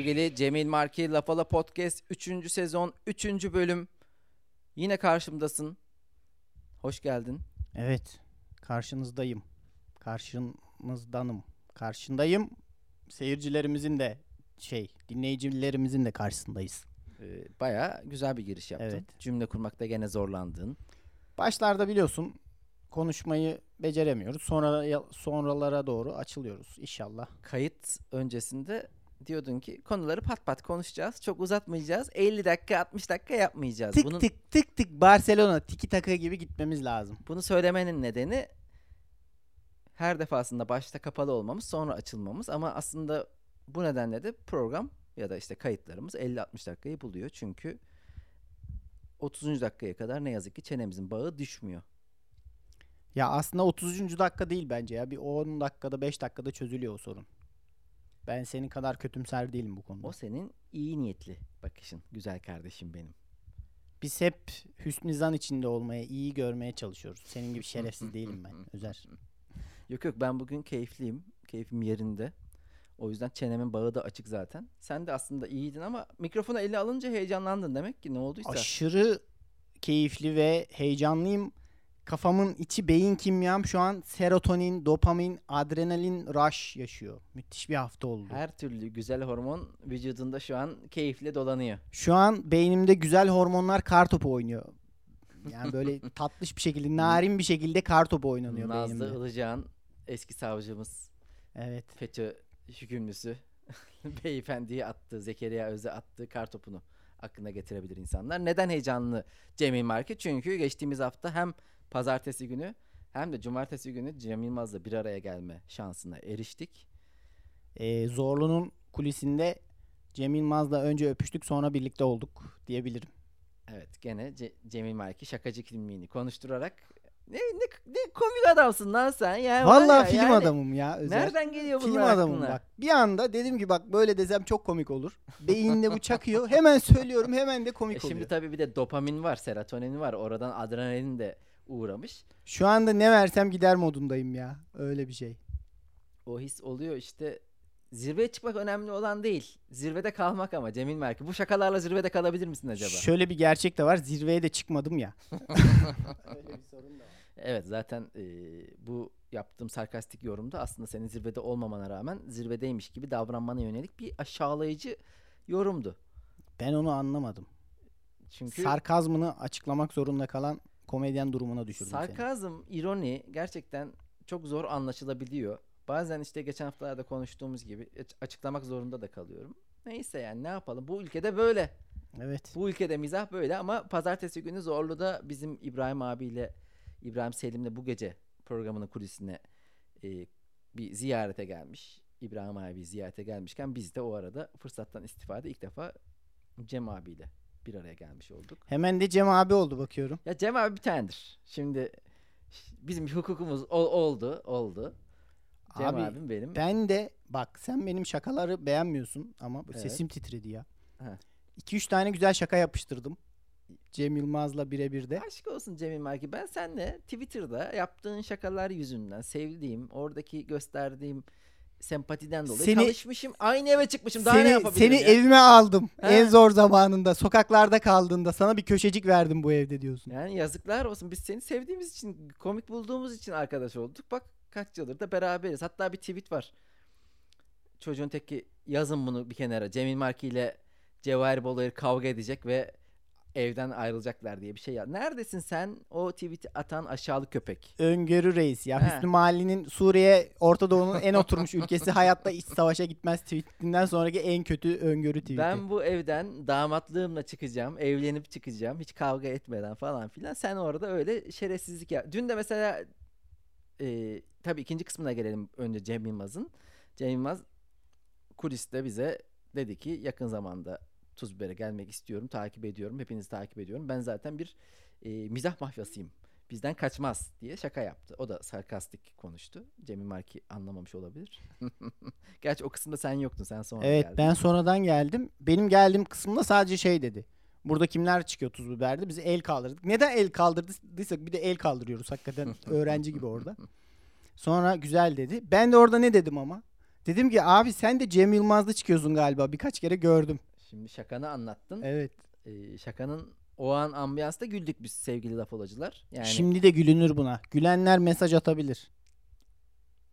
sevgili Cemil Marki, Lafalapodcast 3. sezon 3. bölüm. Yine karşımdasın. Hoş geldin. Evet, karşınızdayım. Karşınızdanım. Karşındayım. Seyircilerimizin de dinleyicilerimizin de karşısındayız. Bayağı güzel bir giriş yaptın. Evet. Cümle kurmakta gene zorlandın. Başlarda biliyorsun konuşmayı beceremiyoruz. Sonralara doğru açılıyoruz inşallah. Kayıt öncesinde diyordun ki konuları pat pat konuşacağız. Çok uzatmayacağız. 50 dakika 60 dakika yapmayacağız. Tık tık tık tık Barcelona tiki taka gibi gitmemiz lazım. Bunu söylemenin nedeni her defasında başta kapalı olmamız, sonra açılmamız, ama aslında bu nedenle de program ya da işte kayıtlarımız 50-60 dakikayı buluyor. Çünkü 30. dakikaya kadar ne yazık ki çenemizin bağı düşmüyor. Ya aslında 30. dakika değil bence ya. Bir 10 dakikada 5 dakikada çözülüyor o sorun. Ben senin kadar kötümser değilim bu konuda. O senin iyi niyetli bakışın güzel kardeşim benim. Biz hep hüsnü zan içinde olmaya, iyi görmeye çalışıyoruz. Senin gibi şerefsiz değilim ben Özer. Yok ben bugün keyifliyim. Keyfim yerinde. O yüzden çenemin bağı da açık zaten. Sen de aslında iyiydin ama mikrofonu eline alınca heyecanlandın demek ki, ne olduysa. Aşırı keyifli ve heyecanlıyım. Kafamın içi, beyin kimyam şu an serotonin, dopamin, adrenalin rush yaşıyor. Müthiş bir hafta oldu. Her türlü güzel hormon vücudunda şu an keyifle dolanıyor. Şu an beynimde güzel hormonlar kartopu oynuyor. Yani böyle tatlış bir şekilde, narin bir şekilde kartopu oynanıyor beynimde. Nazlı Ilcan, eski savcımız. Evet. FETÖ hükümlüsü beyefendiye attığı, Zekeriya Öz'e attığı kartopunu aklına getirebilir insanlar. Neden heyecanlı Cemil Marki? Çünkü geçtiğimiz hafta hem pazartesi günü hem de cumartesi günü Cem Yılmaz'la bir araya gelme şansına eriştik. Zorlu'nun kulisinde Cem Yılmaz'la önce öpüştük, sonra birlikte olduk diyebilirim. Evet, gene Cemil Marki şakacı kimliğini konuşturarak ne komik adamsın lan sen. Yani vallahi film adamım ya. Özel. Nereden geliyor bunlar? Film adamım bak. Bir anda dedim ki bak böyle desem çok komik olur. Beyinde bu çakıyor. Hemen söylüyorum, hemen de komik oluyor. Şimdi tabii bir de dopamin var, serotonin var. Oradan adrenalin de uğramış. Şu anda ne versem gider modundayım ya. Öyle bir şey. O his oluyor işte. Zirveye çıkmak önemli olan değil. Zirvede kalmak ama Cemil Marki. Bu şakalarla zirvede kalabilir misin acaba? Şöyle bir gerçek de var. Zirveye de çıkmadım ya. Öyle bir sorun da var. Evet, zaten bu yaptığım sarkastik yorumda aslında senin zirvede olmamana rağmen zirvedeymiş gibi davranmana yönelik bir aşağılayıcı yorumdu. Ben onu anlamadım. Çünkü sarkazmını açıklamak zorunda kalan komedyen durumuna düşürdüm seni. Sarkazm, ironi gerçekten çok zor anlaşılabiliyor. Bazen işte geçen haftalarda konuştuğumuz gibi açıklamak zorunda da kalıyorum. Neyse, yani ne yapalım, bu ülkede böyle. Evet. Bu ülkede mizah böyle. Ama pazartesi günü Zorlu'da bizim İbrahim abiyle, İbrahim Selim'le bu gece programının kulisine bir ziyarete gelmiş. İbrahim abi ziyarete gelmişken biz de o arada fırsattan istifade ilk defa Cem abiyle bir araya gelmiş olduk. Hemen de Cem abi oldu bakıyorum. Ya Cem abi bir tanedir. Şimdi bizim hukukumuz oldu. Cem abim benim. Ben de bak, sen benim şakaları beğenmiyorsun ama evet. Sesim titredi ya. 2-3 tane güzel şaka yapıştırdım. Cem Yılmaz'la birebir de. Aşk olsun Cemil Marki. Ben seninle Twitter'da yaptığın şakalar yüzünden sevdiğim, oradaki gösterdiğim sempatiden dolayı çalışmışım. Aynı eve çıkmışım. Daha ne yapabilirim? Seni evime aldım. Ha. En zor zamanında, sokaklarda kaldığında sana bir köşecik verdim bu evde diyorsun. Yani yazıklar olsun. Biz seni sevdiğimiz için, komik bulduğumuz için arkadaş olduk. Bak kaç yıldır da beraberiz. Hatta bir tweet var. Çocuğun teki, yazın bunu bir kenara. Cemil Marki ile Cevahir Bolay kavga edecek ve evden ayrılacaklar diye bir şey ya. Neredesin sen? O tweet'i atan aşağılık köpek. Öngörü reis ya. He. Hüsnü Mahalli'nin Suriye, Orta Doğu'nun en oturmuş ülkesi hayatta iç savaşa gitmez tweetinden sonraki en kötü öngörü tweeti. Ben bu evden damatlığımla çıkacağım. Evlenip çıkacağım. Hiç kavga etmeden falan filan. Sen orada öyle şerefsizlik yap. Dün de mesela tabii ikinci kısmına gelelim önce Cem Yılmaz'ın. Cem Yılmaz kuliste bize dedi ki yakın zamanda Tuzbibere gelmek istiyorum, takip ediyorum, hepinizi takip ediyorum. Ben zaten bir mizah mafyasıyım, bizden kaçmaz diye şaka yaptı. O da sarkastik konuştu. Cemil Marki anlamamış olabilir. Gerçi o kısımda sen yoktun, sen sonradan geldin. Evet, ben sonradan geldim. Benim geldiğim kısımda sadece dedi. Burada kimler çıkıyor Tuzbibere'de? Biz el kaldırdık. Neden el kaldırdıysak bir de el kaldırıyoruz hakikaten öğrenci gibi orada. Sonra güzel dedi. Ben de orada ne dedim ama? Dedim ki abi sen de Cem Yılmaz'da çıkıyorsun galiba. Birkaç kere gördüm. Şimdi şakanı anlattın. Evet. Şakanın o an ambiyansta güldük biz sevgili lafolacılar. Yani... Şimdi de gülünür buna. Gülenler mesaj atabilir.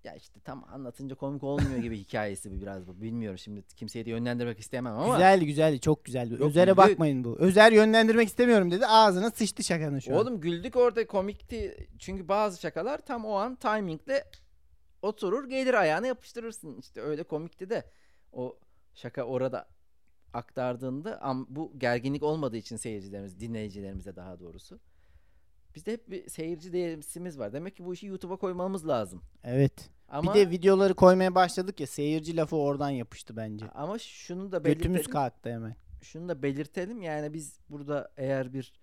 Ya işte tam anlatınca komik olmuyor gibi hikayesi biraz bu. Bilmiyorum şimdi kimseyi de yönlendirmek istemem ama. Güzeldi güzeldi çok güzeldi. Yok, Özer'e güldük. Bakmayın bu. Özer yönlendirmek istemiyorum dedi. Ağzına sıçtı şakanın şu an. Oğlum güldük orada komikti. Çünkü bazı şakalar tam o an timingle oturur gelir ayağına yapıştırırsın. İşte öyle komikti de o şaka orada aktardığında bu gerginlik olmadığı için seyircilerimiz, dinleyicilerimize daha doğrusu. Bizde hep bir seyirci değerimiz var. Demek ki bu işi YouTube'a koymamız lazım. Evet. Ama bir de videoları koymaya başladık ya, seyirci lafı oradan yapıştı bence. Ama şunu da belirtelim. Götümüz kalktı hemen. Şunu da belirtelim. Yani biz burada eğer bir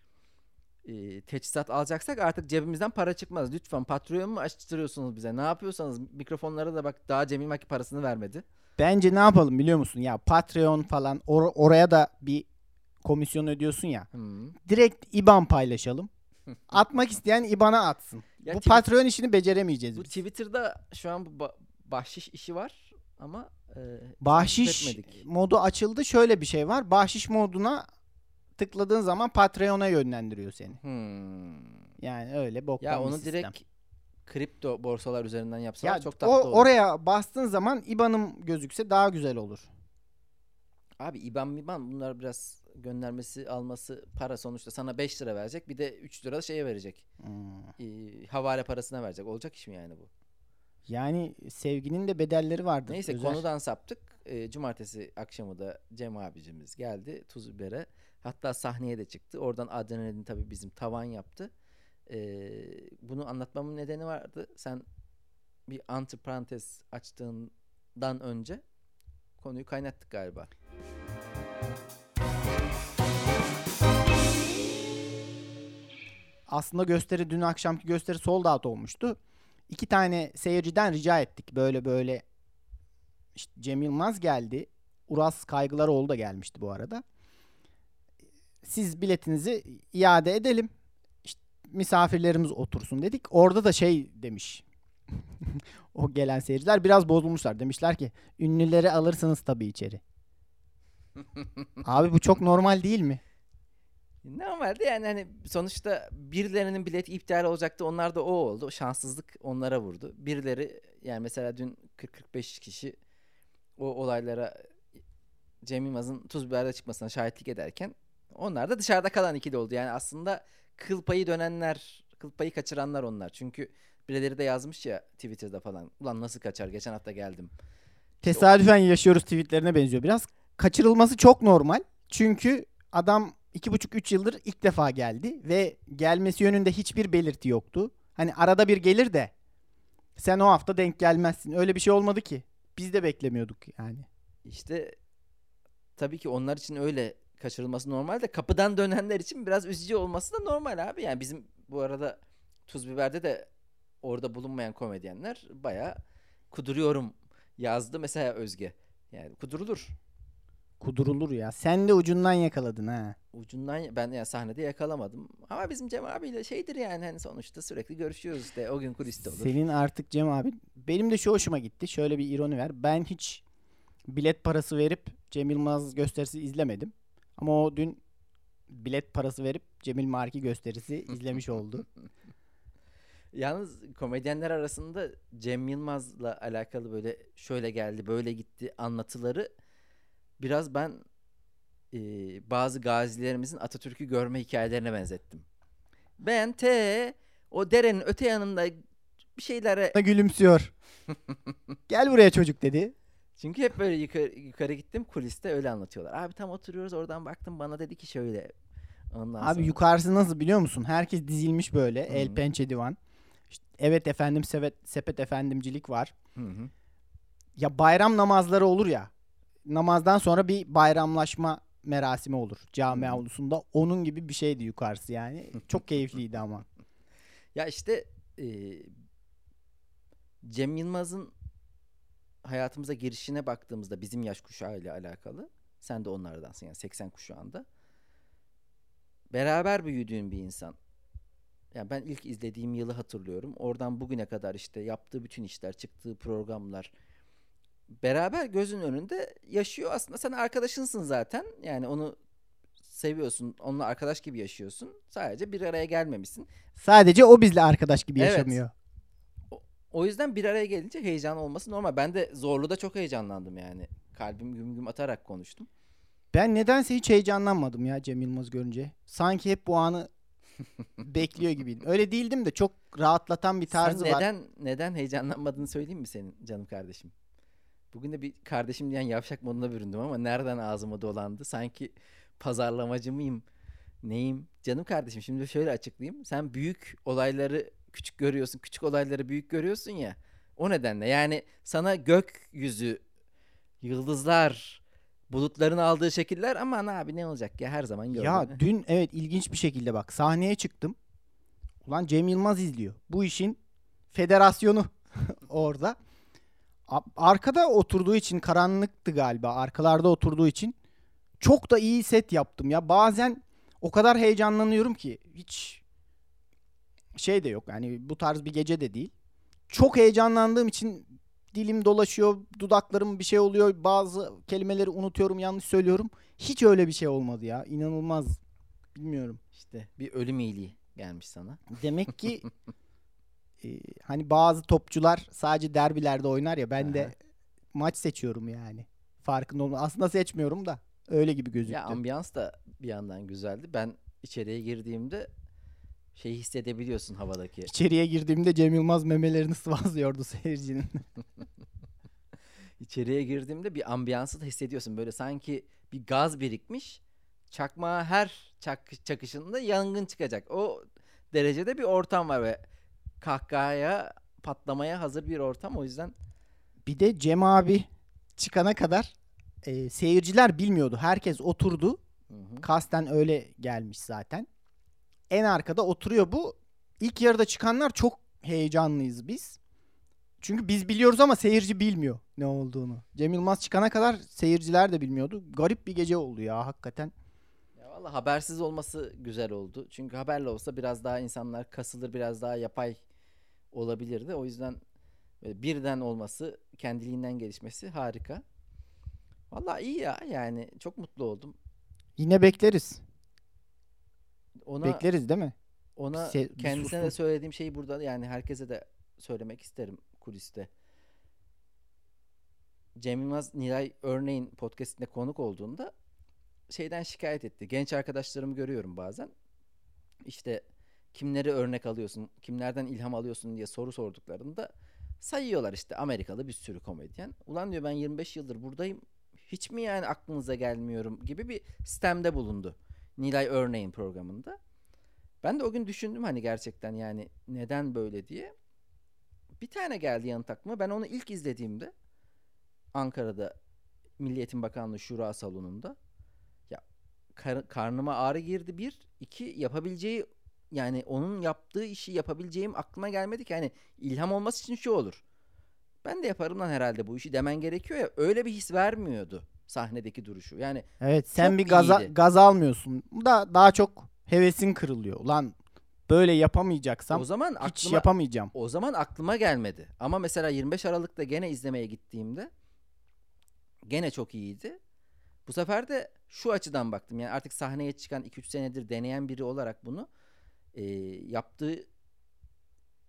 teçhizat alacaksak artık cebimizden para çıkmaz. Lütfen Patreon mu açtırıyorsunuz bize? Ne yapıyorsanız mikrofonlara da bak daha Cemil Marki parasını vermedi. Bence ne yapalım biliyor musun? Ya Patreon falan oraya da bir komisyon ödüyorsun ya. Direkt IBAN paylaşalım. Atmak isteyen IBAN'a atsın. Ya bu Patreon işini beceremeyeceğiz. Bu biz. Twitter'da şu an bu bahşiş işi var ama bahşiş modu açıldı. Şöyle bir şey var. Bahşiş moduna tıkladığın zaman Patreon'a yönlendiriyor seni. Yani öyle boktan ya bir onu sistem. Direkt kripto borsalar üzerinden yapsalar ya çok tatlı olur. Oraya bastığın zaman IBAN'ım gözükse daha güzel olur. Abi IBAN bunlar biraz göndermesi alması para sonuçta sana 5 lira verecek bir de 3 lira şeye verecek. Havale parasına verecek. Olacak iş mi yani bu? Yani sevginin de bedelleri vardır. Neyse özel. Konudan saptık. Cumartesi akşamı da Cem abicimiz geldi Tuzbibere. Hatta sahneye de çıktı. Oradan adrenalin tabii bizim tavan yaptı. Bunu anlatmamın nedeni vardı. Sen bir antiparantez açtığından önce konuyu kaynattık galiba. Aslında gösteri dün akşamki gösteri sold out olmuştu. 2 tane seyirciden rica ettik. Böyle işte Cem Yılmaz geldi. Uraz Kaygılaroğlu da gelmişti bu arada. Siz biletinizi iade edelim. İşte misafirlerimiz otursun dedik. Orada da şey demiş. O gelen seyirciler biraz bozulmuşlar. Demişler ki ünlüleri alırsınız tabii içeri. Abi bu çok normal değil mi? Normaldi yani hani sonuçta birilerinin bileti iptal olacaktı. Onlar da o oldu. Şanssızlık onlara vurdu. Birileri yani mesela dün 40-45 kişi o olaylara Cem Yılmaz'ın Tuzbiber'de çıkmasına şahitlik ederken onlar da dışarıda kalan ikili oldu. Yani aslında kıl payı kaçıranlar onlar. Çünkü birileri de yazmış ya Twitter'da falan. Ulan nasıl kaçar? Geçen hafta geldim. Tesadüfen yaşıyoruz tweetlerine benziyor biraz. Kaçırılması çok normal. Çünkü adam 2,5-3 yıldır ilk defa geldi ve gelmesi yönünde hiçbir belirti yoktu. Hani arada bir gelir de sen o hafta denk gelmezsin. Öyle bir şey olmadı ki. Biz de beklemiyorduk yani. İşte tabii ki onlar için öyle kaçırılması normal de kapıdan dönenler için biraz üzücü olması da normal abi. Yani bizim bu arada Tuzbiber'de de orada bulunmayan komedyenler bayağı kuduruyorum yazdı mesela Özge. Yani kudurulur. Kudurulur ya. Sen de ucundan yakaladın ha. Ucundan ben yani sahnede yakalamadım. Ama bizim Cem abiyle şeydir yani hani sonuçta sürekli görüşüyoruz işte. O gün kuliste olur. Senin artık Cem abi. Benim de şu hoşuma gitti. Şöyle bir ironi ver. Ben hiç bilet parası verip Cem Yılmaz gösterisi izlemedim. Ama o dün bilet parası verip Cemil Marki gösterisi izlemiş oldu. Yalnız komedyenler arasında Cem Yılmaz'la alakalı böyle şöyle geldi böyle gitti anlatıları biraz ben bazı gazilerimizin Atatürk'ü görme hikayelerine benzettim. Ben o derenin öte yanında bir şeylere... Gülümsüyor. Gel buraya çocuk dedi. Çünkü hep böyle yukarı gittim kuliste öyle anlatıyorlar. Abi tam oturuyoruz oradan baktım bana dedi ki şöyle. Ondan abi sonra... yukarısı nasıl biliyor musun? Herkes dizilmiş böyle el pençe divan. İşte, evet efendim sepet efendimcilik var. Hı-hı. Ya bayram namazları olur ya. Namazdan sonra bir bayramlaşma merasimi olur cami avlusunda. Onun gibi bir şeydi yukarısı yani. Çok keyifliydi ama. Ya işte Cem Yılmaz'ın hayatımıza girişine baktığımızda bizim yaş kuşağı ile alakalı. Sen de onlardansın yani 80 kuşağında. Beraber büyüdüğün bir insan. Yani ben ilk izlediğim yılı hatırlıyorum. Oradan bugüne kadar işte yaptığı bütün işler, çıktığı programlar... beraber gözün önünde yaşıyor. Aslında sen arkadaşınsın zaten. Yani onu seviyorsun. Onunla arkadaş gibi yaşıyorsun. Sadece bir araya gelmemişsin. Sadece o bizle arkadaş gibi yaşamıyor. O yüzden bir araya gelince heyecan olması normal. Ben de Zorlu'da çok heyecanlandım yani. Kalbim güm güm atarak konuştum. Ben nedense hiç heyecanlanmadım ya Cem Yılmaz görünce. Sanki hep bu anı bekliyor gibiydim. Öyle değildim de çok rahatlatan bir tarzı var. Neden heyecanlanmadığını söyleyeyim mi senin canım kardeşim? Bugün de bir kardeşim diyen yavşak moduna büründüm ama nereden ağzıma dolandı? Sanki pazarlamacı mıyım? Neyim? Canım kardeşim şimdi şöyle açıklayayım. Sen büyük olayları küçük görüyorsun. Küçük olayları büyük görüyorsun ya. O nedenle yani sana gökyüzü, yıldızlar, bulutların aldığı şekiller aman abi ne olacak ya her zaman gördüm. Ya dün evet ilginç bir şekilde bak sahneye çıktım. Ulan Cem Yılmaz izliyor. Bu işin federasyonu orada. Arkada oturduğu için karanlıktı galiba. Arkalarda oturduğu için çok da iyi set yaptım ya. Bazen o kadar heyecanlanıyorum ki hiç şey de yok. Yani bu tarz bir gece de değil. Çok heyecanlandığım için dilim dolaşıyor, dudaklarım bir şey oluyor. Bazı kelimeleri unutuyorum, yanlış söylüyorum. Hiç öyle bir şey olmadı ya. İnanılmaz. Bilmiyorum. İşte bir ölüm iyiliği gelmiş sana. Demek ki hani bazı topçular sadece derbilerde oynar ya. Ben de maç seçiyorum yani. Farkında olma. Aslında seçmiyorum da. Öyle gibi gözüktü. Ya ambiyans da bir yandan güzeldi. Ben içeriye girdiğimde şeyi hissedebiliyorsun havadaki. İçeriye girdiğimde Cem Yılmaz memelerini sıvazlıyordu seyircinin. İçeriye girdiğimde bir ambiyansı da hissediyorsun. Böyle sanki bir gaz birikmiş. Çakmağa her çakışında yangın çıkacak. O derecede bir ortam var ve kahkahaya, patlamaya hazır bir ortam. O yüzden bir de Cem abi çıkana kadar seyirciler bilmiyordu. Herkes oturdu. Hı-hı. Kasten öyle gelmiş zaten. En arkada oturuyor bu. İlk yarıda çıkanlar çok heyecanlıyız biz. Çünkü biz biliyoruz ama seyirci bilmiyor ne olduğunu. Cem Yılmaz çıkana kadar seyirciler de bilmiyordu. Garip bir gece oldu ya hakikaten. Ya vallahi habersiz olması güzel oldu. Çünkü haberle olsa biraz daha insanlar kasılır, biraz daha yapay olabilirdi. O yüzden birden olması, kendiliğinden gelişmesi harika. Vallahi iyi ya yani çok mutlu oldum. Yine bekleriz. Bekleriz değil mi? Ona kendisine de söylediğim şeyi burada yani herkese de söylemek isterim kuliste. Cem Yılmaz Nilay Örneğin podcastinde konuk olduğunda şeyden şikayet etti. Genç arkadaşlarımı görüyorum bazen. İşte kimleri örnek alıyorsun, kimlerden ilham alıyorsun diye soru sorduklarında sayıyorlar işte Amerikalı bir sürü komedyen. Ulan diyor ben 25 yıldır buradayım. Hiç mi yani aklınıza gelmiyorum gibi bir sistemde bulundu. Nilay Örneğin programında. Ben de o gün düşündüm hani gerçekten yani neden böyle diye. Bir tane geldi yanıt aklıma. Ben onu ilk izlediğimde Ankara'da Milli Eğitim Bakanlığı Şura Salonu'nda ya karnıma ağrı girdi bir. İki yapabileceği yani onun yaptığı işi yapabileceğim aklıma gelmedi ki. Yani ilham olması için şu olur. Ben de yaparım lan herhalde bu işi demen gerekiyor ya. Öyle bir his vermiyordu sahnedeki duruşu. Yani evet sen bir gaz almıyorsun. Daha çok hevesin kırılıyor. Ulan böyle yapamayacaksam o zaman hiç yapamayacağım. O zaman aklıma gelmedi. Ama mesela 25 Aralık'ta gene izlemeye gittiğimde gene çok iyiydi. Bu sefer de şu açıdan baktım. Yani artık sahneye çıkan 2-3 senedir deneyen biri olarak bunu yaptığı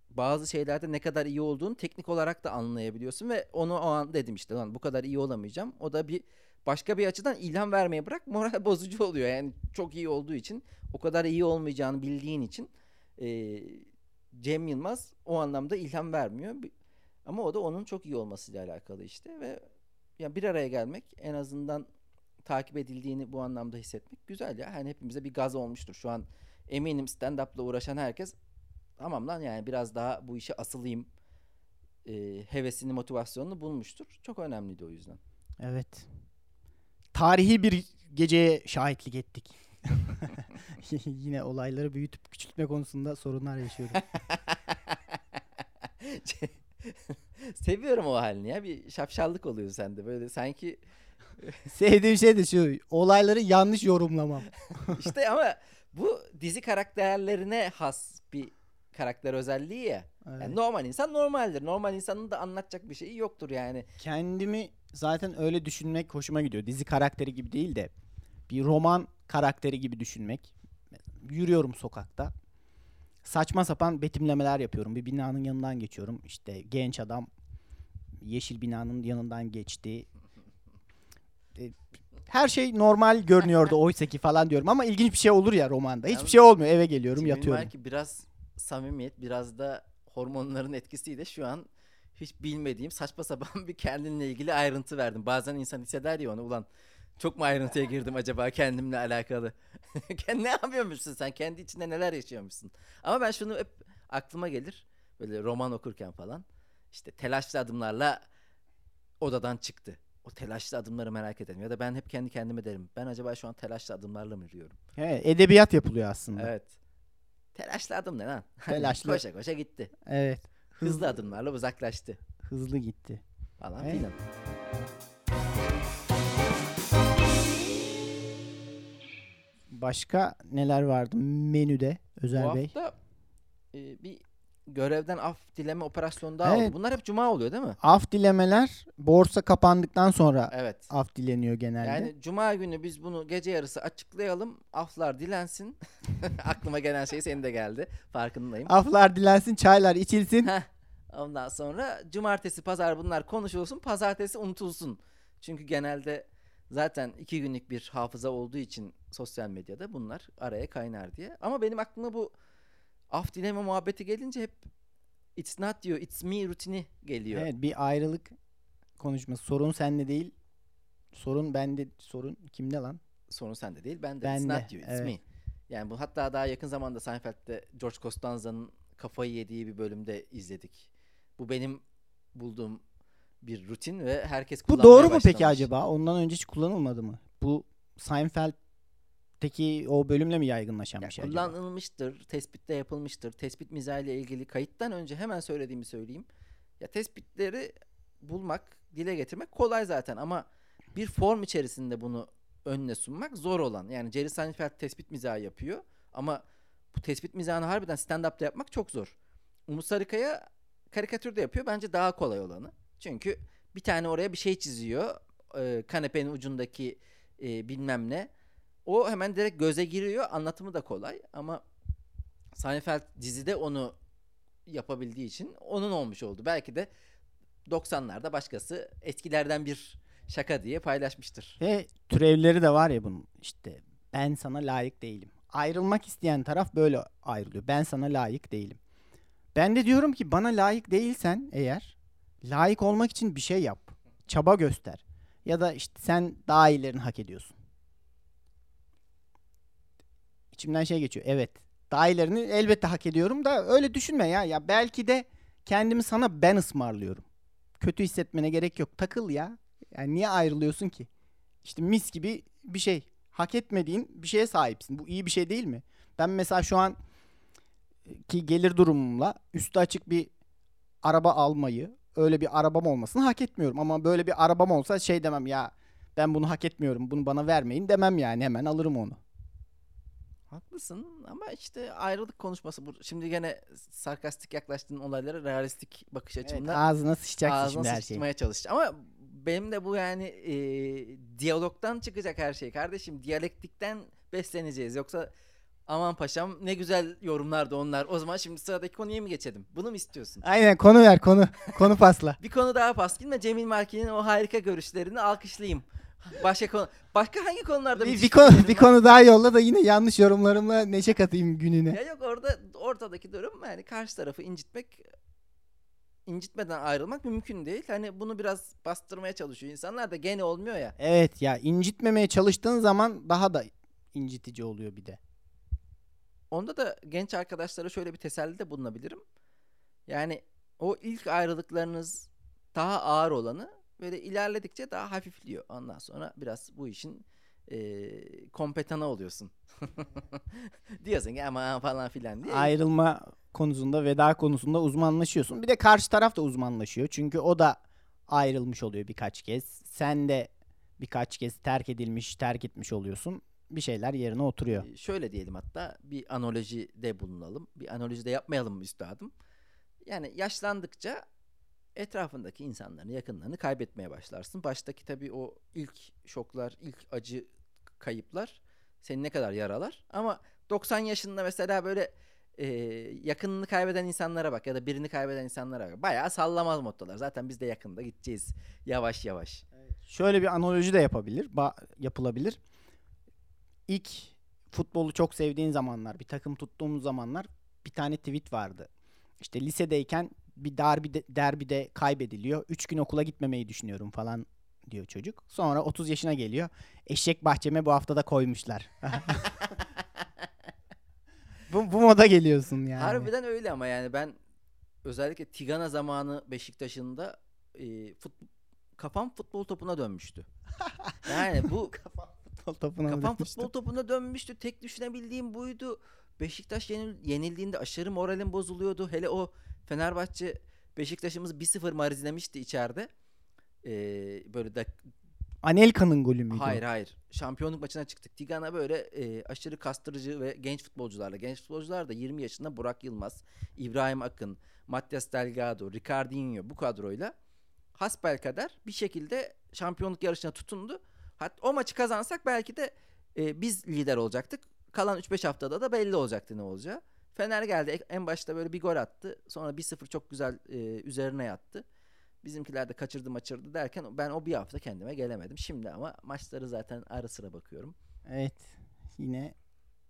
bazı şeylerde ne kadar iyi olduğunu teknik olarak da anlayabiliyorsun ve onu o an dedim işte lan bu kadar iyi olamayacağım. O da bir başka bir açıdan ilham vermeyi bırak moral bozucu oluyor. Yani çok iyi olduğu için o kadar iyi olmayacağını bildiğin için Cem Yılmaz o anlamda ilham vermiyor. Ama o da onun çok iyi olmasıyla alakalı işte ve yani bir araya gelmek en azından takip edildiğini bu anlamda hissetmek güzel ya. Hani hepimize bir gaz olmuştur şu an eminim stand-up'la uğraşan herkes. Tamam lan yani biraz daha bu işe asılayım hevesini, motivasyonunu bulmuştur. Çok önemliydi o yüzden. Evet. Tarihi bir geceye şahitlik ettik. Yine olayları büyütüp küçültme konusunda sorunlar yaşıyorum. Seviyorum o halini ya. Bir şapşallık oluyor sende. Böyle sanki... Sevdiğim şey de şu. Olayları yanlış yorumlamam. İşte ama bu dizi karakterlerine has bir karakter özelliği ya. Evet. Yani normal insan normaldir. Normal insanın da anlatacak bir şeyi yoktur yani. Kendimi zaten öyle düşünmek hoşuma gidiyor. Dizi karakteri gibi değil de bir roman karakteri gibi düşünmek. Yürüyorum sokakta. Saçma sapan betimlemeler yapıyorum. Bir binanın yanından geçiyorum. İşte genç adam yeşil binanın yanından geçti. Her şey normal görünüyordu oysaki falan diyorum ama ilginç bir şey olur ya romanda. Hiçbir şey olmuyor. Eve geliyorum, Cemil yatıyorum. Belki biraz samimiyet, biraz da hormonların etkisiyle şu an hiç bilmediğim saçma sapan bir kendinle ilgili ayrıntı verdim. Bazen insan hisseder ya onu, ulan çok mu ayrıntıya girdim acaba kendimle alakalı? Ne yapıyormuşsun sen? Kendi içinde neler yaşıyormuşsun? Ama ben şunu hep aklıma gelir. Böyle roman okurken falan. İşte telaşlı adımlarla odadan çıktı. O telaşlı adımları merak ederim. Ya da ben hep kendi kendime derim. Ben acaba şu an telaşlı adımlarla mı yürüyorum? He, edebiyat yapılıyor aslında. Evet. Telaşlı adım ne lan? Telaşlı. Koşa koşa gitti. Evet. Hızlı adımlarla uzaklaştı. Hızlı gitti. Falan evet. Filan. Başka neler vardı menüde Özer Bey? Bu hafta bir görevden af dileme operasyonu daha oldu. Bunlar hep cuma oluyor değil mi? Af dilemeler borsa kapandıktan sonra af dileniyor genelde. Yani cuma günü biz bunu gece yarısı açıklayalım. Aflar dilensin. Aklıma gelen şey senin de geldi. Farkındayım. Aflar dilensin, çaylar içilsin. Ondan sonra cumartesi, pazar bunlar konuşulsun. Pazartesi unutulsun. Çünkü genelde zaten 2 günlük bir hafıza olduğu için sosyal medyada bunlar araya kaynar diye. Ama benim aklıma bu af dileme muhabbeti gelince hep it's not diyor, it's me rutini geliyor. Evet, bir ayrılık konuşması. Sorun sende değil. Sorun bende. Sorun kimde lan? Sorun sende değil, bende. It's not diyor, it's me. Yani bu hatta daha yakın zamanda Seinfeld'de George Costanza'nın kafayı yediği bir bölümde izledik. Bu benim bulduğum bir rutin ve herkes kullanmaya başlamış. Bu doğru mu peki acaba? Ondan önce hiç kullanılmadı mı? Bu Seinfeld'teki o bölümle mi yaygınlaşan bir şey acaba? Kullanılmıştır, tespitte yapılmıştır. Tespit mizahıyla ilgili kayıttan önce hemen söylediğimi söyleyeyim. Ya tespitleri bulmak, dile getirmek kolay zaten ama bir form içerisinde bunu önüne sunmak zor olan. Yani Jerry Seinfeld tespit mizahı yapıyor ama bu tespit mizahını harbiden stand-up'ta yapmak çok zor. Umut Sarıkaya karikatürde yapıyor. Bence daha kolay olanı. Çünkü bir tane oraya bir şey çiziyor. Kanepenin ucundaki bilmem ne. O hemen direkt göze giriyor. Anlatımı da kolay. Ama Seinfeld dizide onu yapabildiği için onun olmuş oldu. Belki de 90'larda başkası eskilerden bir şaka diye paylaşmıştır. Ve türevleri de var ya bunun. İşte ben sana layık değilim. Ayrılmak isteyen taraf böyle ayrılıyor. Ben sana layık değilim. Ben de diyorum ki bana layık değilsen eğer layık olmak için bir şey yap. Çaba göster. Ya da işte sen daha iyilerini hak ediyorsun. İçimden şey geçiyor. Evet. Daha iyilerini elbette hak ediyorum da öyle düşünme ya. Ya belki de kendimi sana ben ısmarlıyorum. Kötü hissetmene gerek yok. Takıl ya. Yani niye ayrılıyorsun ki? İşte mis gibi bir şey. Hak etmediğin bir şeye sahipsin. Bu iyi bir şey değil mi? Ben mesela şu an ki gelir durumumla üstü açık bir araba almayı, öyle bir arabam olmasını hak etmiyorum. Ama böyle bir arabam olsa şey demem ya, ben bunu hak etmiyorum, bunu bana vermeyin demem yani. Hemen alırım onu. Haklısın ama işte ayrılık konuşması. Şimdi gene sarkastik yaklaştığın olaylara realistik bakış açımla ağzına sıçacaksın şimdi her şeyi. Ağzına çalışacağım. Ama benim de bu yani diyalogdan çıkacak her şey kardeşim. Diyalektikten besleneceğiz. Yoksa aman paşam ne güzel yorumlardı onlar. O zaman şimdi sıradaki konuya mı geçelim? Bunu mu istiyorsun? Aynen, konu ver konu. Konu pasla. Bir konu daha paslayayım da Cemil Marki'nin o harika görüşlerini alkışlayayım. Başka hangi konularda bir konu daha yolla da yine yanlış yorumlarımla neşe katayım gününe. Ya yok, ortadaki durum yani karşı tarafı incitmeden ayrılmak mümkün değil. Hani bunu biraz bastırmaya çalışıyor insanlar da gene olmuyor ya. Evet ya, incitmemeye çalıştığın zaman daha da incitici oluyor bir de. Onda da genç arkadaşlara şöyle bir teselli de bulunabilirim. Yani o ilk ayrılıklarınız daha ağır olanı böyle ilerledikçe daha hafifliyor. Ondan sonra biraz bu işin kompetana oluyorsun. Diyorsun ki aman falan filan diye. Ayrılma konusunda, veda konusunda uzmanlaşıyorsun. Bir de karşı taraf da uzmanlaşıyor. Çünkü o da ayrılmış oluyor birkaç kez. Sen de birkaç kez terk etmiş oluyorsun. bir şeyler yerine oturuyor. Şöyle diyelim, hatta bir analojide bulunalım. Bir analojide yapmayalım mı üstadım? Yani yaşlandıkça etrafındaki insanların, yakınlarını kaybetmeye başlarsın. Baştaki tabii o ilk şoklar, ilk acı, kayıplar seni ne kadar yaralar. Ama 90 yaşında mesela böyle yakınını kaybeden insanlara bak ya da birini kaybeden insanlara bak. Bayağı sallamaz moddalar. Zaten biz de yakında gideceğiz yavaş yavaş. Evet. Şöyle bir analoji de yapılabilir. İlk futbolu çok sevdiğin zamanlar, bir takım tuttuğumuz zamanlar bir tane tweet vardı. İşte lisedeyken bir derbide kaybediliyor. 3 gün okula gitmemeyi düşünüyorum falan diyor çocuk. Sonra 30 yaşına geliyor. Eşek bahçeme bu hafta da koymuşlar. bu moda geliyorsun yani. Harbiden öyle ama yani ben özellikle Tigana zamanı Beşiktaş'ında kafam futbol topuna dönmüştü. Yani bu kafam futbol topuna dönmüştü. Tek düşünebildiğim buydu. Beşiktaş yenildiğinde aşırı moralim bozuluyordu. Hele o Fenerbahçe Beşiktaş'ımız 1-0 marizlemişti içeride. Böyle Anelka'nın golü müydü? Hayır. Şampiyonluk maçına çıktık. Tigana böyle aşırı kastırıcı ve genç futbolcularla. Genç futbolcular da 20 yaşında Burak Yılmaz, İbrahim Akın, Matias Delgado, Ricardinho, bu kadroyla hasbelkader bir şekilde şampiyonluk yarışına tutundu. Hatta o maçı kazansak belki de biz lider olacaktık. Kalan 3-5 haftada da belli olacaktı ne olacağı. Fener geldi. En başta böyle bir gol attı. Sonra 1-0 çok güzel üzerine yattı. Bizimkiler de kaçırdı maçırdı derken ben o bir hafta kendime gelemedim. Şimdi ama maçları zaten ara sıra bakıyorum. Evet. Yine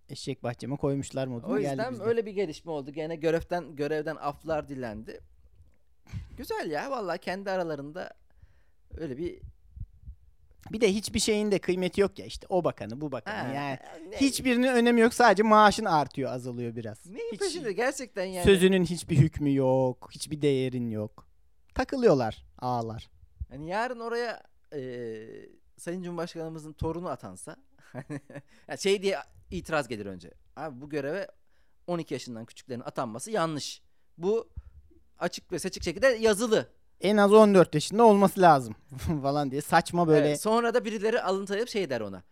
eşek bahçeme koymuşlar moduna geldi. O yüzden geldi öyle bir gelişme oldu. Gene görevden aflar dilendi. Güzel ya. Vallahi kendi aralarında öyle bir de hiçbir şeyin de kıymeti yok ya, işte o bakanı bu bakanı yani hiçbirinin önemi yok, sadece maaşın artıyor azalıyor biraz. Neyin peşinde gerçekten yani? Sözünün hiçbir hükmü yok, hiçbir değerin yok. Takılıyorlar ağalar. Yani yarın oraya Sayın Cumhurbaşkanımızın torunu atansa şey diye itiraz gelir önce. Abi bu göreve 12 yaşından küçüklerin atanması yanlış. Bu açık ve seçik şekilde yazılı. En az 14 yaşında olması lazım falan diye saçma böyle. Evet, sonra da birileri alıntılayıp şey der ona.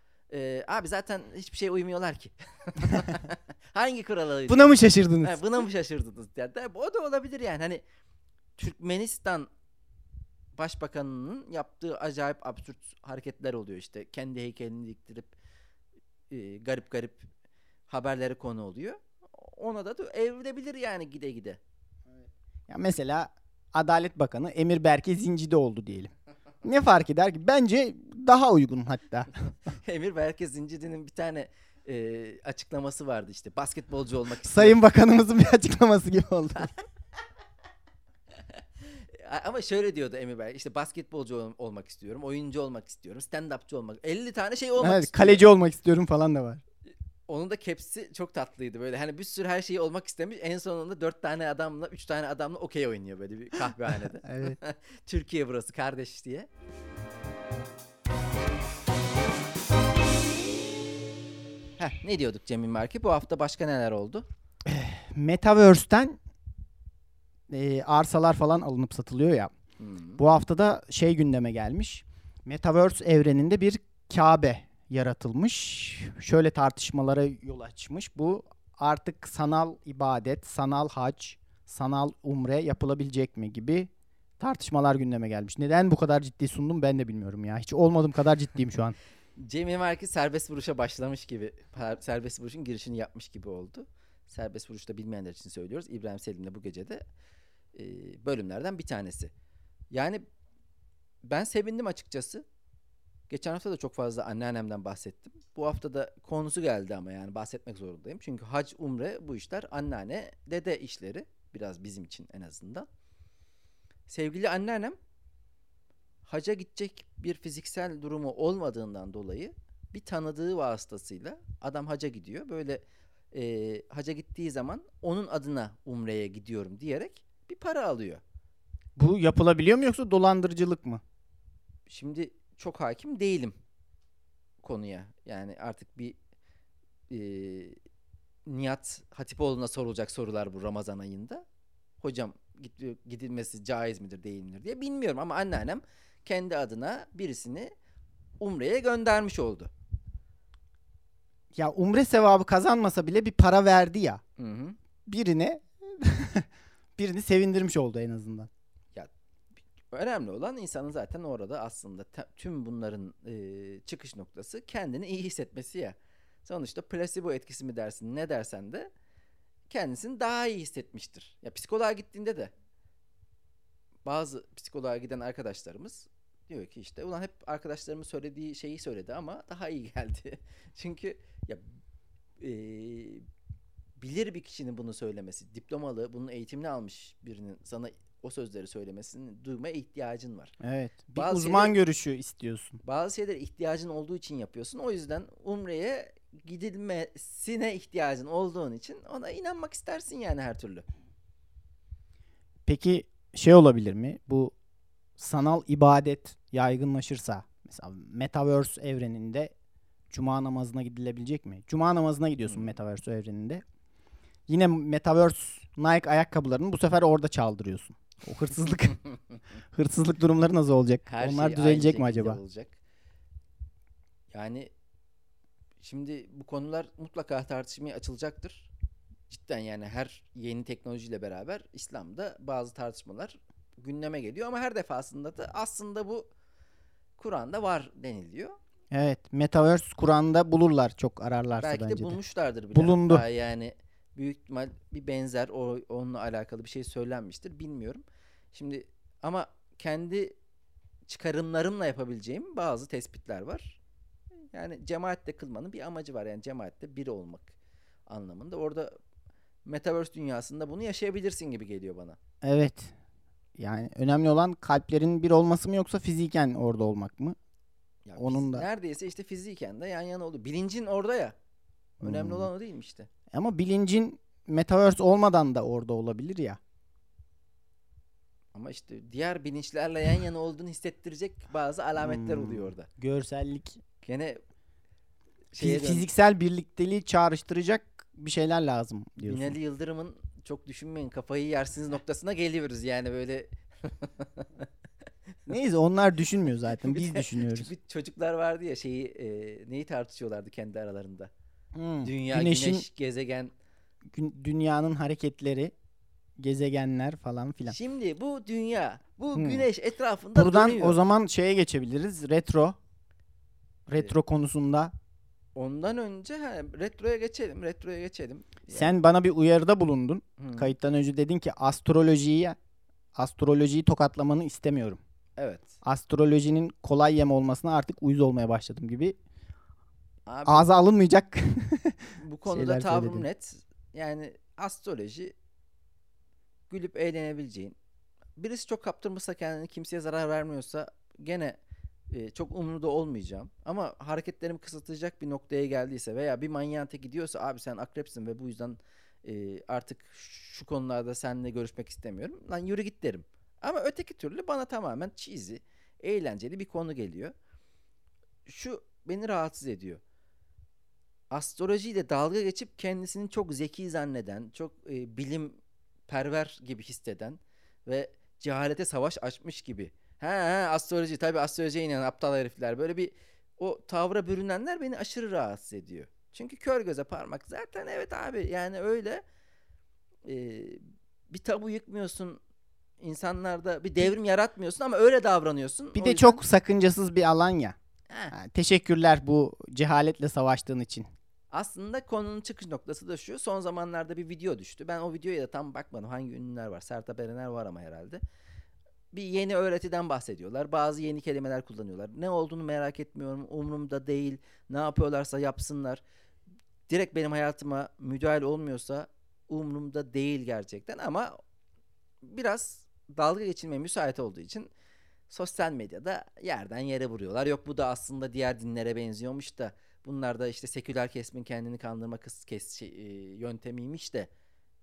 Abi zaten hiçbir şeye uymuyorlar ki. Hangi kurala? Buna mı şaşırdınız? Buna mı şaşırdınız? Yani, o da olabilir yani. Hani Türkmenistan Başbakanının yaptığı acayip absürt hareketler oluyor işte. Kendi heykelini diktirip garip garip haberlere konu oluyor. Ona da evrilebilir yani gide gide. Evet. Ya mesela Adalet Bakanı Emir Berke Zincidi oldu diyelim. Ne fark eder ki? Bence daha uygun hatta. Emir Berke Zincidi'nin bir tane açıklaması vardı işte. Basketbolcu olmak istiyor. Sayın Bakanımızın bir açıklaması gibi oldu. Ama şöyle diyordu Emir Berke. İşte basketbolcu olmak istiyorum, oyuncu olmak istiyorum, stand-upçı olmak, 50 tane şey olmak istiyorum. Kaleci olmak istiyorum falan da var. Onun da caps'i çok tatlıydı böyle. Hani bir sürü her şeyi olmak istemiş. En sonunda 4 tane adamla 3 tane adamla okey oynuyor böyle bir kahvehanede. Evet. Türkiye burası kardeş diye. Ne diyorduk Cemil Marki? Bu hafta başka neler oldu? Metaverse'ten arsalar falan alınıp satılıyor ya. Hmm. Bu hafta da şey gündeme gelmiş. Metaverse evreninde bir Kabe yaratılmış. Şöyle tartışmalara yol açmış. Bu artık sanal ibadet, sanal hac, sanal umre yapılabilecek mi gibi tartışmalar gündeme gelmiş. Neden bu kadar ciddi sundum ben de bilmiyorum ya. Hiç olmadığım kadar ciddiyim şu an. Cemil Marki serbest vuruşa başlamış gibi, serbest vuruşun girişini yapmış gibi oldu. Serbest vuruşta bilmeyenler için söylüyoruz. İbrahim Selim'le bu gecede bölümlerden bir tanesi. Yani ben sevindim açıkçası. Geçen hafta da çok fazla anneannemden bahsettim. Bu hafta da konusu geldi ama yani bahsetmek zorundayım. Çünkü hac, umre bu işler anneanne, dede işleri. Biraz bizim için en azından. Sevgili anneannem haca gidecek bir fiziksel durumu olmadığından dolayı bir tanıdığı vasıtasıyla adam haca gidiyor. Böyle haca gittiği zaman onun adına umreye gidiyorum diyerek bir para alıyor. Bu yapılabiliyor mu yoksa dolandırıcılık mı? Şimdi çok hakim değilim konuya. Yani artık bir Nihat Hatipoğlu'na sorulacak sorular bu Ramazan ayında. Hocam gidilmesi caiz midir değil midir diye bilmiyorum ama anneannem kendi adına birisini umreye göndermiş oldu. ya umre sevabı kazanmasa bile bir para verdi ya. Hı-hı. Birini sevindirmiş oldu en azından. Ya önemli olan insanın zaten orada aslında tüm bunların çıkış noktası kendini iyi hissetmesi ya. Sonuçta placebo etkisi mi dersin ne dersen de kendisini daha iyi hissetmiştir. Ya psikoloğa gittiğinde de bazı psikoloğa giden arkadaşlarımız diyor ki işte ulan hep arkadaşlarımın söylediği şeyi söyledi ama daha iyi geldi. Çünkü ya bilir bir kişinin bunu söylemesi, diplomalı, bunun eğitimini almış birinin sana o sözleri söylemesini duymaya ihtiyacın var. Evet. Bir bazı uzman şeyleri, görüşü istiyorsun. Bazı şeylere ihtiyacın olduğu için yapıyorsun. O yüzden umreye gidilmesine ihtiyacın olduğun için ona inanmak istersin yani her türlü. Peki şey olabilir mi? Bu sanal ibadet yaygınlaşırsa mesela Metaverse evreninde Cuma namazına gidilebilecek mi? Cuma namazına gidiyorsun Metaverse evreninde. Yine Metaverse Nike ayakkabılarını bu sefer orada çaldırıyorsun. O hırsızlık hırsızlık durumları nasıl olacak? Her onlar şey düzelecek mi acaba? Olacak. Yani şimdi bu konular mutlaka tartışmaya açılacaktır. Cidden yani her yeni teknolojiyle beraber İslam'da bazı tartışmalar gündeme geliyor ama her defasında da aslında bu Kur'an'da var deniliyor. Evet, Metaverse Kur'an'da bulurlar çok ararlarsa belki bence de. Belki de bulmuşlardır bile. Bulundu. Hatta yani büyük ihtimal bir benzer onunla alakalı bir şey söylenmiştir bilmiyorum. Şimdi ama kendi çıkarımlarımla yapabileceğim bazı tespitler var. Yani cemaatle kılmanın bir amacı var. Yani cemaatle biri olmak anlamında. Orada Metaverse dünyasında bunu yaşayabilirsin gibi geliyor bana. Evet. Yani önemli olan kalplerin bir olması mı yoksa fiziken orada olmak mı? Ya onun da. Neredeyse işte fiziken de yan yana oldu. Bilincin orada ya. Önemli olan o değil mi işte? Ama bilincin Metaverse olmadan da orada olabilir ya. Ama işte diğer bilinçlerle yan yana olduğunu hissettirecek bazı alametler oluyor orada. Görsellik. Gene fiziksel birlikteliği çağrıştıracak bir şeyler lazım diyorsun. Binali Yıldırım'ın çok düşünmeyin kafayı yersiniz noktasına geliyoruz yani böyle. Neyse onlar düşünmüyor zaten. Biz düşünüyoruz. Çocuklar vardı ya neyi tartışıyorlardı kendi aralarında? Dünya, güneş, gezegen. Dünyanın hareketleri, gezegenler falan filan. Şimdi bu dünya, bu güneş etrafında buradan dönüyor. Buradan o zaman şeye geçebiliriz. Retro konusunda. Ondan önce retroya geçelim. Yani. Sen bana bir uyarıda bulundun. Kayıttan önce dedin ki astrolojiyi tokatlamanı istemiyorum. Evet. Astrolojinin kolay yem olmasına artık uyuz olmaya başladım gibi. Abi, ağza alınmayacak. Bu konuda tavrım net. Yani astroloji gülüp eğlenebileceğin. Birisi çok kaptırmışsa kendini kimseye zarar vermiyorsa gene çok umurda olmayacağım. Ama hareketlerimi kısıtlayacak bir noktaya geldiyse veya bir manyağın teki diyorsa abi sen akrepsin ve bu yüzden artık şu konularda seninle görüşmek istemiyorum. Lan yürü git derim. Ama öteki türlü bana tamamen cheesy, eğlenceli bir konu geliyor. Şu beni rahatsız ediyor. Astrolojiyle dalga geçip kendisini çok zeki zanneden, çok bilimperver gibi hisseden ve cehalete savaş açmış gibi. Astroloji tabii astrolojiye inanan aptal herifler böyle bir o tavra bürünenler beni aşırı rahatsız ediyor. Çünkü kör göze parmak zaten evet abi yani öyle bir tabu yıkmıyorsun. İnsanlarda bir devrim yaratmıyorsun ama öyle davranıyorsun. Bir o de yüzden... çok sakıncasız bir alan ya. Teşekkürler bu cehaletle savaştığın için. Aslında konunun çıkış noktası da şu. Son zamanlarda bir video düştü. Ben o videoya da tam bakmadım. Hangi ünlüler var? Sertab Erener var ama herhalde. Bir yeni öğretiden bahsediyorlar. Bazı yeni kelimeler kullanıyorlar. Ne olduğunu merak etmiyorum. Umurumda değil. Ne yapıyorlarsa yapsınlar. Direkt benim hayatıma müdahale olmuyorsa umurumda değil gerçekten ama biraz dalga geçilmeye müsait olduğu için sosyal medyada yerden yere vuruyorlar. Yok bu da aslında diğer dinlere benziyormuş da bunlar da işte seküler kesimin kendini kandırma yöntemiymiş de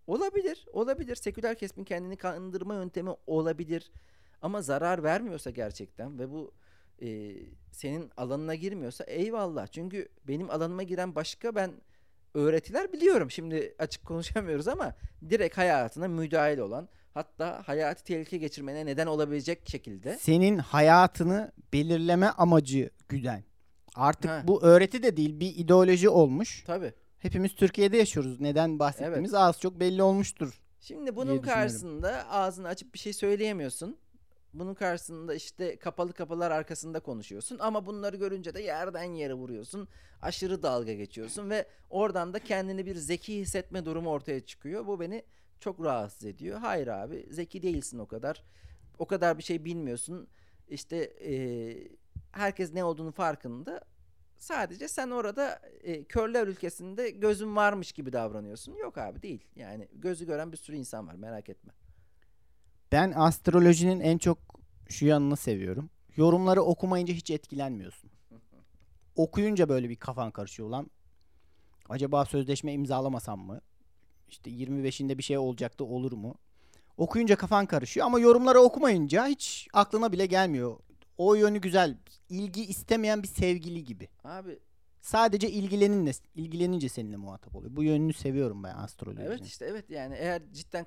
olabilir. Seküler kesimin kendini kandırma yöntemi olabilir ama zarar vermiyorsa gerçekten ve bu senin alanına girmiyorsa eyvallah. Çünkü benim alanıma giren başka ben öğretiler biliyorum. Şimdi açık konuşamıyoruz ama direkt hayatına müdahil olan hatta hayatı tehlike geçirmene neden olabilecek şekilde. Senin hayatını belirleme amacı güden Artık bu öğreti de değil, bir ideoloji olmuş. Tabii. Hepimiz Türkiye'de yaşıyoruz. Neden bahsettiğimiz az çok belli olmuştur. Şimdi bunun karşısında ağzını açıp bir şey söyleyemiyorsun. Bunun karşısında işte kapalı kapılar arkasında konuşuyorsun. Ama bunları görünce de yerden yere vuruyorsun. Aşırı dalga geçiyorsun ve oradan da kendini bir zeki hissetme durumu ortaya çıkıyor. Bu beni çok rahatsız ediyor. Hayır abi, zeki değilsin o kadar. O kadar bir şey bilmiyorsun. İşte herkes ne olduğunu farkında. Sadece sen orada körler ülkesinde gözün varmış gibi davranıyorsun. Yok abi, değil. Yani gözü gören bir sürü insan var, merak etme. Ben astrolojinin en çok şu yanını seviyorum. Yorumları okumayınca hiç etkilenmiyorsun. Okuyunca böyle bir kafan karışıyor lan. Acaba sözleşme imzalamasam mı? İşte 25'inde bir şey olacaktı, olur mu? Okuyunca kafan karışıyor ama yorumları okumayınca hiç aklına bile gelmiyor. O yönü güzel. İlgi istemeyen bir sevgili gibi. Abi. Sadece ilgilenince seninle muhatap oluyor. Bu yönünü seviyorum ben astrolojinin. Evet işte, evet yani eğer cidden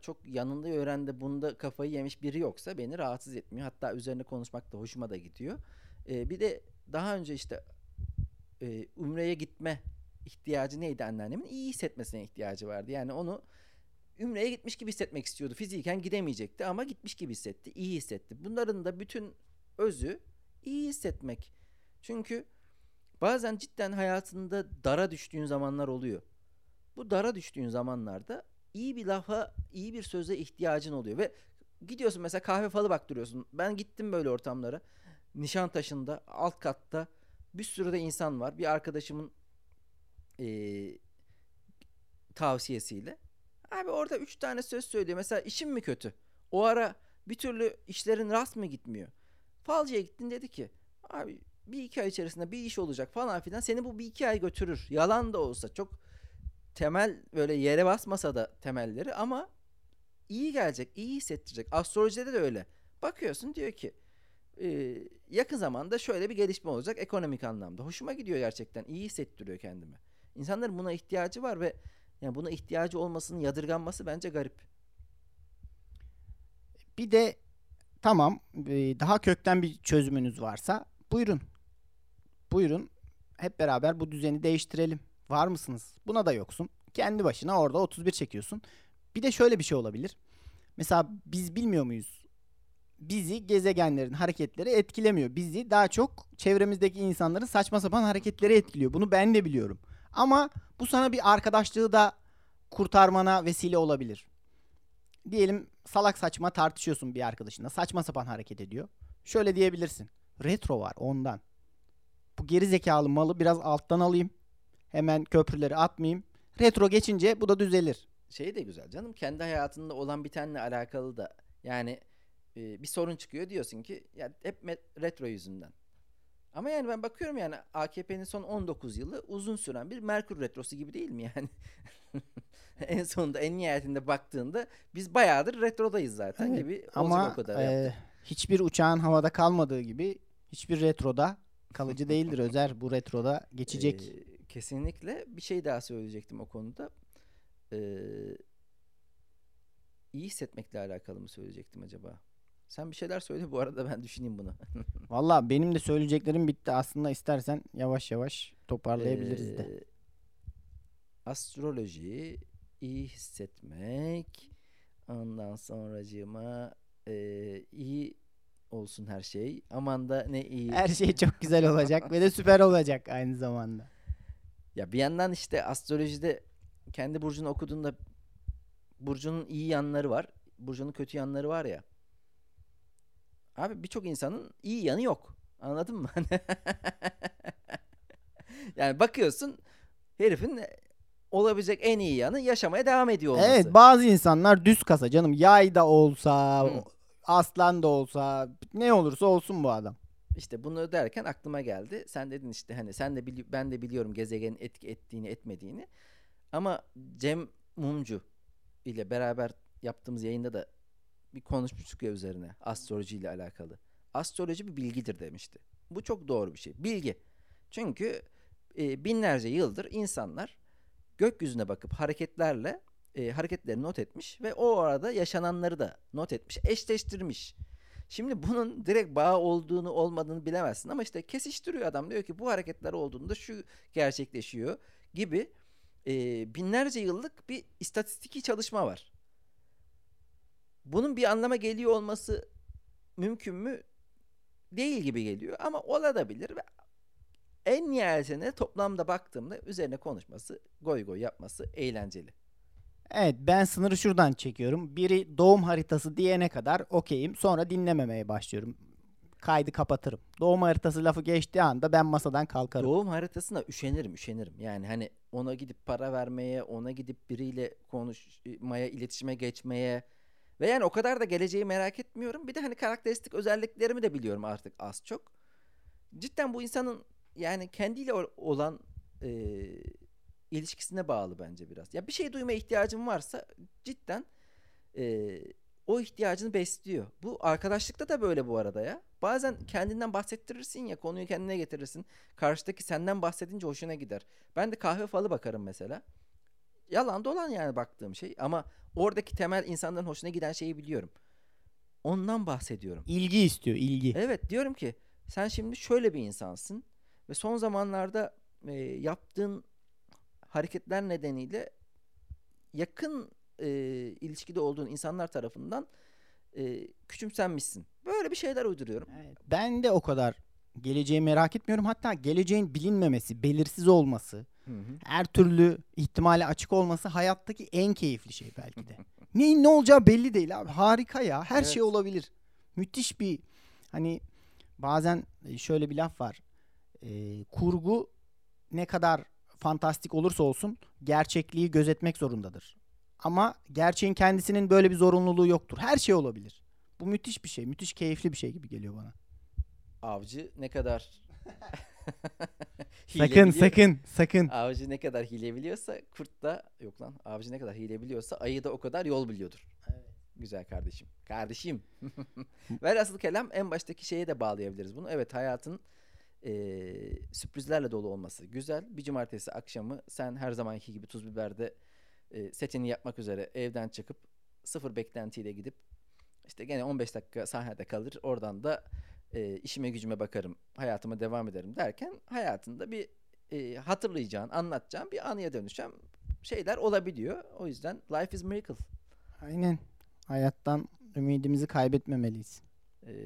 çok yanında öğrendi, bunda kafayı yemiş biri yoksa beni rahatsız etmiyor. Hatta üzerine konuşmak da hoşuma da gidiyor. Bir de daha önce işte Ümre'ye gitme ihtiyacı neydi anneannemin? İyi hissetmesine ihtiyacı vardı. Yani onu Ümre'ye gitmiş gibi hissetmek istiyordu. Fiziken gidemeyecekti ama gitmiş gibi hissetti. İyi hissetti. Bunların da bütün özü iyi hissetmek. Çünkü bazen cidden hayatında dara düştüğün zamanlar oluyor. Bu dara düştüğün zamanlarda iyi bir lafa, iyi bir söze ihtiyacın oluyor. Ve gidiyorsun mesela kahve falı baktırıyorsun. Ben gittim böyle ortamlara. Nişantaşı'nda, alt katta bir sürü de insan var. Bir arkadaşımın tavsiyesiyle. Abi orada 3 tane söz söylüyor. Mesela işim mi kötü? O ara bir türlü işlerin rast mı gitmiyor? Falcıya gittin, dedi ki abi 1-2 ay içerisinde bir iş olacak falan filan. Seni bu 1-2 ay götürür. Yalan da olsa, çok temel böyle yere basmasa da temelleri, ama iyi gelecek, iyi hissettirecek. Astrolojide de öyle. Bakıyorsun diyor ki yakın zamanda şöyle bir gelişme olacak ekonomik anlamda. Hoşuma gidiyor gerçekten. İyi hissettiriyor kendimi. İnsanların buna ihtiyacı var ve yani buna ihtiyacı olmasının yadırganması bence garip. Bir de tamam, daha kökten bir çözümünüz varsa buyurun. Buyurun hep beraber bu düzeni değiştirelim. Var mısınız? Buna da yoksun. Kendi başına orada 31 çekiyorsun. Bir de şöyle bir şey olabilir. Mesela biz bilmiyor muyuz? Bizi gezegenlerin hareketleri etkilemiyor. Bizi daha çok çevremizdeki insanların saçma sapan hareketleri etkiliyor. Bunu ben de biliyorum. Ama bu sana bir arkadaşlığı da kurtarmana vesile olabilir. Diyelim salak saçma tartışıyorsun bir arkadaşınla. Saçma sapan hareket ediyor. Şöyle diyebilirsin. Retro var ondan. Bu geri zekalı malı biraz alttan alayım. Hemen köprüleri atmayayım. Retro geçince bu da düzelir. Şey de güzel canım. Kendi hayatında olan bitenle alakalı da. Yani bir sorun çıkıyor, diyorsun ki ya hep retro yüzünden. Ama yani ben bakıyorum yani AKP'nin son 19 yılı uzun süren bir Merkür retrosu gibi değil mi yani? En sonunda, en nihayetinde baktığında biz bayağıdır retrodayız zaten, evet, gibi. Ama o kadar hiçbir uçağın havada kalmadığı gibi hiçbir retroda kalıcı değildir Özer. Bu retroda geçecek. Kesinlikle. Bir şey daha söyleyecektim o konuda. İyi hissetmekle alakalı mı söyleyecektim acaba? Sen bir şeyler söyle bu arada, ben düşüneyim bunu. Valla benim de söyleyeceklerim bitti. Aslında istersen yavaş yavaş toparlayabiliriz de. Astroloji, iyi hissetmek, ondan sonracığıma iyi olsun her şey. Aman da ne iyi. Her şey çok güzel olacak ve de süper olacak aynı zamanda. Ya bir yandan işte astrolojide kendi burcunu okuduğunda burcunun iyi yanları var. Burcunun kötü yanları var ya. Abi birçok insanın iyi yanı yok. Anladın mı? Yani bakıyorsun herifin olabilecek en iyi yanı yaşamaya devam ediyor olması. Evet, bazı insanlar düz kasa canım. Yay da olsa, aslan da olsa, ne olursa olsun bu adam. İşte bunu derken aklıma geldi. Sen dedin işte hani sen de ben de biliyorum gezegenin etki ettiğini etmediğini. Ama Cem Mumcu ile beraber yaptığımız yayında da bir konuşmuştuk ya üzerine, astroloji ile alakalı. Astroloji bir bilgidir demişti. Bu çok doğru bir şey. Bilgi. Çünkü binlerce yıldır insanlar gökyüzüne bakıp hareketlerle hareketleri not etmiş ve o arada yaşananları da not etmiş, eşleştirmiş. Şimdi bunun direkt bağ olduğunu olmadığını bilemezsin ama işte kesiştiriyor adam. Diyor ki bu hareketler olduğunda şu gerçekleşiyor gibi binlerce yıllık bir istatistiki çalışma var. Bunun bir anlama geliyor olması mümkün mü? Değil gibi geliyor ama olabilir ve en nihayetinde toplamda baktığımda üzerine konuşması, goy goy yapması eğlenceli. Evet, ben sınırı şuradan çekiyorum. Biri doğum haritası diyene kadar okeyim. Sonra dinlememeye başlıyorum. Kaydı kapatırım. Doğum haritası lafı geçtiği anda ben masadan kalkarım. Doğum haritasına üşenirim. Yani hani ona gidip para vermeye, ona gidip biriyle konuşmaya, iletişime geçmeye ve yani o kadar da geleceği merak etmiyorum. Bir de hani karakteristik özelliklerimi de biliyorum artık az çok. Cidden bu insanın yani kendiyle olan ilişkisine bağlı bence biraz. Ya bir şey duymaya ihtiyacın varsa cidden o ihtiyacını besliyor. Bu arkadaşlıkta da böyle bu arada ya. Bazen kendinden bahsettirirsin ya, konuyu kendine getirirsin. Karşıdaki senden bahsedince hoşuna gider. Ben de kahve falı bakarım mesela. Yalan dolan yani baktığım şey ama oradaki temel insanların hoşuna giden şeyi biliyorum. Ondan bahsediyorum. İlgi istiyor, ilgi. Evet, diyorum ki sen şimdi şöyle bir insansın ve son zamanlarda yaptığın hareketler nedeniyle yakın ilişkide olduğun insanlar tarafından küçümsenmişsin. Böyle bir şeyler uyduruyorum. Evet, ben de o kadar geleceği merak etmiyorum. Hatta geleceğin bilinmemesi, belirsiz olması, her türlü ihtimale açık olması hayattaki en keyifli şey belki de. Neyin ne olacağı belli değil abi. Harika ya. Her şey olabilir. Müthiş bir hani bazen şöyle bir laf var. Kurgu ne kadar fantastik olursa olsun gerçekliği gözetmek zorundadır. Ama gerçeğin kendisinin böyle bir zorunluluğu yoktur. Her şey olabilir. Bu müthiş bir şey. Müthiş keyifli bir şey gibi geliyor bana. Avcı ne kadar sakın. Avcı ne kadar hile biliyorsa kurt da yok lan. Avcı ne kadar hile biliyorsa ayı da o kadar yol biliyordur. Evet. Güzel kardeşim. Kardeşim. Velhasıl kelam en baştaki şeye de bağlayabiliriz bunu. Evet, hayatın sürprizlerle dolu olması güzel. Bir cumartesi akşamı sen her zamanki gibi Tuzbiber'de setini yapmak üzere evden çıkıp sıfır beklentiyle gidip işte gene 15 dakika sahnede kalır. Oradan da işime gücüme bakarım, hayatıma devam ederim derken hayatında bir hatırlayacağın, anlatacağın bir anıya dönüşen şeyler olabiliyor. O yüzden life is miracle. Aynen. Hayattan ümidimizi kaybetmemeliyiz.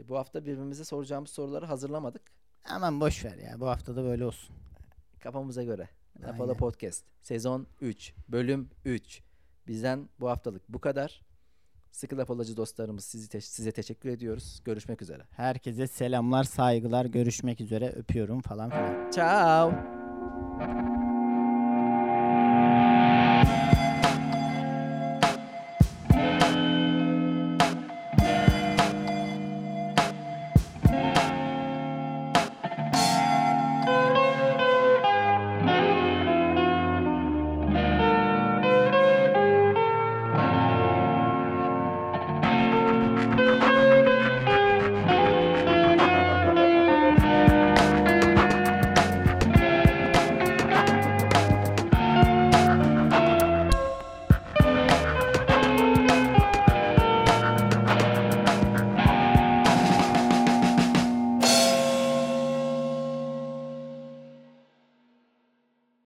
Bu hafta birbirimize soracağımız soruları hazırlamadık. Aman boş ver ya. Bu hafta da böyle olsun. Kafamıza göre. Lafalapodcast. Sezon 3. Bölüm 3. Bizden bu haftalık bu kadar. Sıkı Lafalacı dostlarımız size teşekkür ediyoruz. Görüşmek üzere. Herkese selamlar, saygılar. Görüşmek üzere. Öpüyorum falan filan. Ciao.